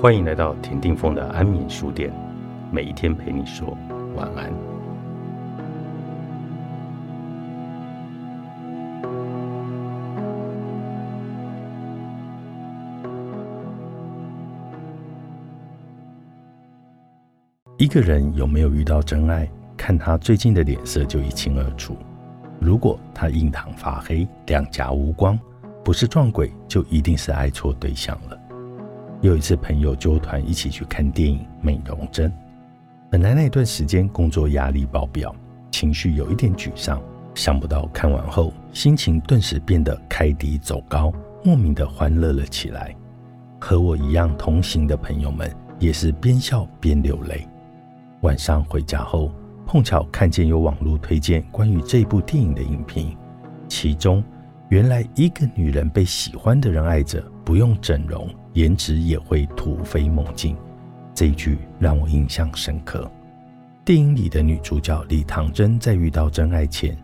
欢迎来到田定峰的安眠书店，每一天陪你说晚安。一个人有没有遇到真爱，看他最近的脸色就一清二楚。如果他印堂发黑，两颊无光，不是撞鬼就一定是爱错对象了。有一次朋友纠团一起去看电影《美容针》，本来那段时间工作压力爆表，情绪有一点沮丧，想不到看完后心情顿时变得开低走高，莫名的欢乐了起来。和我一样同行的朋友们也是边笑边流泪。晚上回家后碰巧看见有网络推荐关于这部电影的影评，其中原来一个女人被喜欢的人爱着，不用整容颜值也会突飞猛进，这一句让我印象深刻。电影里的女主角李唐真在遇到真爱前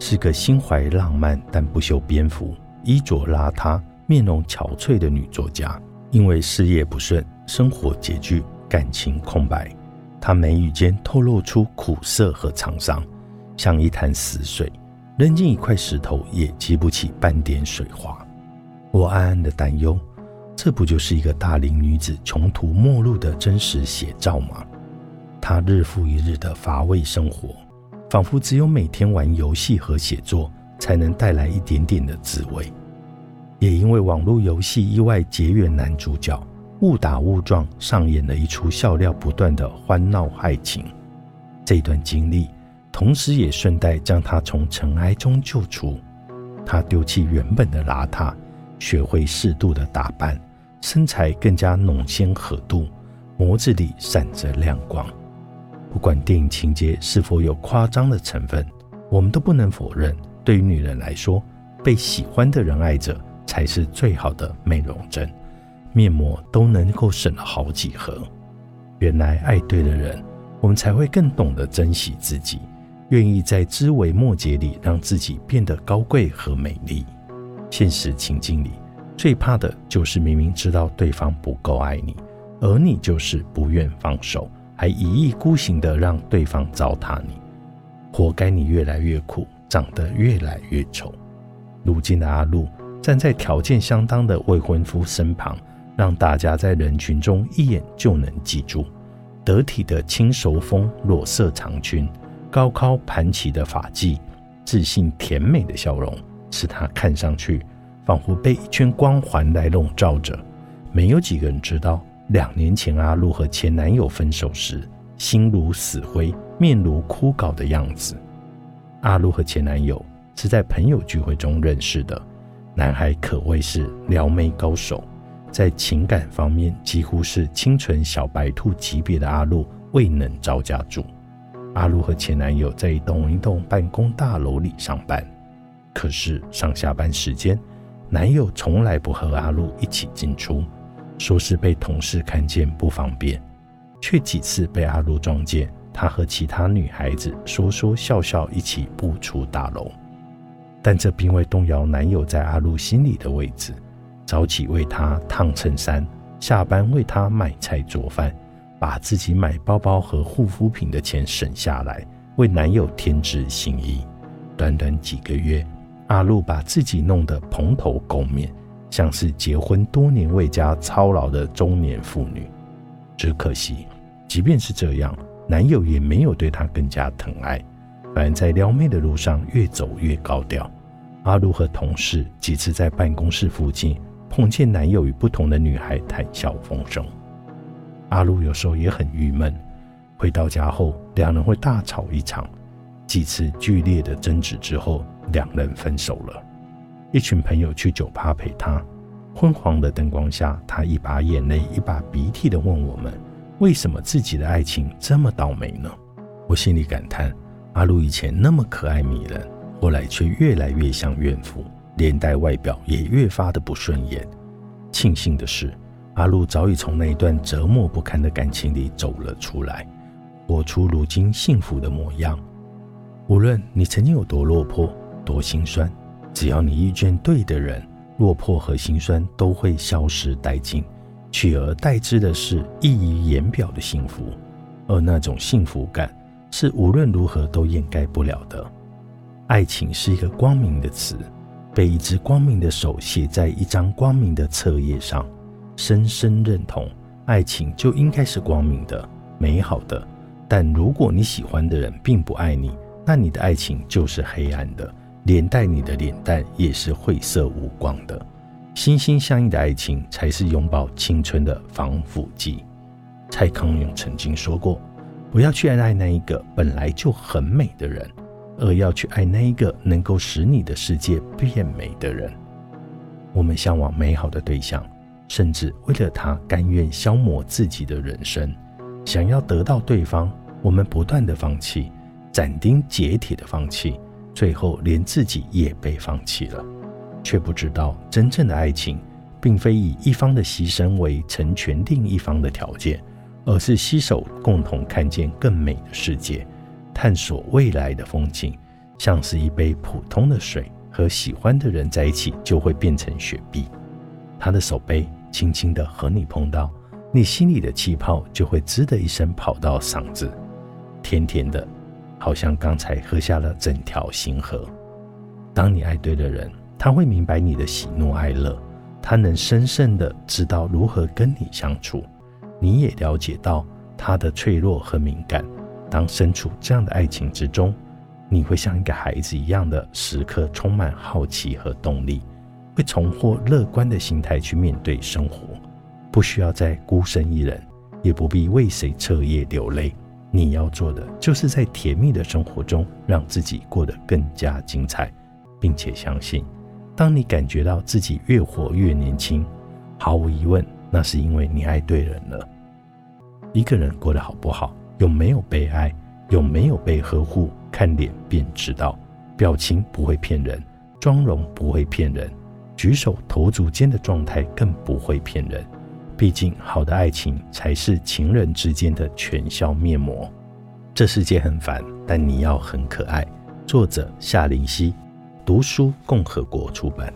是个心怀浪漫但不修边幅、衣着邋遢、面容憔悴的女作家。因为事业不顺，生活拮据，感情空白，她眉宇间透露出苦涩和沧桑，像一潭死水，扔进一块石头也激不起半点水花。我暗暗的担忧，这不就是一个大龄女子穷途末路的真实写照吗？她日复一日的乏味生活，仿佛只有每天玩游戏和写作才能带来一点点的滋味。也因为网络游戏意外结缘男主角，误打误撞上演了一出笑料不断的欢闹爱情。这段经历同时也顺带将他从尘埃中救出，他丢弃原本的邋遢，学会适度的打扮，身材更加浓鲜合度，眸子里闪着亮光。不管电影情节是否有夸张的成分，我们都不能否认，对于女人来说，被喜欢的人爱着才是最好的美容针，面膜都能够省了好几盒。原来爱对了人，我们才会更懂得珍惜自己，愿意在枝微末节里让自己变得高贵和美丽。现实情境里，最怕的就是明明知道对方不够爱你，而你就是不愿放手，还一意孤行的让对方糟蹋你。活该你越来越苦，长得越来越丑。如今的阿陆站在条件相当的未婚夫身旁，让大家在人群中一眼就能记住。得体的轻熟风裸色长裙，高高盘起的发髻，自信甜美的笑容，使他看上去仿佛被一圈光环来笼罩着。没有几个人知道，2年前阿陆和前男友分手时，心如死灰、面如枯槁的样子。阿陆和前男友是在朋友聚会中认识的，男孩可谓是撩妹高手，在情感方面几乎是清纯小白兔级别的阿陆未能招架住。阿陆和前男友在一栋办公大楼里上班，可是上下班时间，男友从来不和阿陆一起进出，说是被同事看见不方便，却几次被阿陆撞见他和其他女孩子说说笑笑一起步出大楼。但这并未动摇男友在阿陆心里的位置，早起为他烫衬衫，下班为他买菜做饭，把自己买包包和护肤品的钱省下来，为男友添置新衣。短短几个月，阿陆把自己弄得蓬头垢面，像是结婚多年未嫁操劳的中年妇女。只可惜，即便是这样，男友也没有对她更加疼爱，反而在撩妹的路上越走越高调。阿陆和同事几次在办公室附近碰见男友与不同的女孩谈笑风生。阿陆有时候也很郁闷，回到家后两人会大吵一场，几次剧烈的争执之后，两人分手了。一群朋友去酒吧陪他，昏黄的灯光下，他一把眼泪一把鼻涕的问我们，为什么自己的爱情这么倒霉呢？我心里感叹，阿陆以前那么可爱迷人，后来却越来越像怨妇，连带外表也越发的不顺眼。庆幸的是，阿陆早已从那一段折磨不堪的感情里走了出来，活出如今幸福的模样。无论你曾经有多落魄、多心酸，只要你遇见对的人，落魄和心酸都会消失殆尽，取而代之的是溢于言表的幸福，而那种幸福感是无论如何都掩盖不了的。爱情是一个光明的词，被一只光明的手写在一张光明的册页上，深深认同爱情就应该是光明的、美好的。但如果你喜欢的人并不爱你，那你的爱情就是黑暗的，连带你的脸蛋也是晦涩无光的。心心相印的爱情才是拥抱青春的防腐剂。蔡康永曾经说过，不要去爱那一个本来就很美的人，而要去爱那一个能够使你的世界变美的人。我们向往美好的对象，甚至为了他甘愿消磨自己的人生，想要得到对方，我们不断的放弃，斩钉截铁的放弃，最后连自己也被放弃了。却不知道真正的爱情并非以一方的牺牲为成全另一方的条件，而是携手共同看见更美的世界，探索未来的风景。像是一杯普通的水，和喜欢的人在一起就会变成雪碧，他的手杯轻轻的和你碰到，你心里的气泡就会滋的一声跑到嗓子，甜甜的，好像刚才喝下了整条星河。当你爱对的人，他会明白你的喜怒哀乐，他能深深的知道如何跟你相处，你也了解到他的脆弱和敏感。当身处这样的爱情之中，你会像一个孩子一样的时刻充满好奇和动力，会重获乐观的心态去面对生活，不需要再孤身一人，也不必为谁彻夜流泪。你要做的就是在甜蜜的生活中让自己过得更加精彩，并且相信，当你感觉到自己越活越年轻，毫无疑问，那是因为你爱对人了。一个人过得好不好，有没有被爱，有没有被呵护，看脸便知道。表情不会骗人，妆容不会骗人，举手投足间的状态更不会骗人。毕竟好的爱情才是情人之间的全消面膜。这世界很烦，但你要很可爱。作者夏林希，读书共和国出版。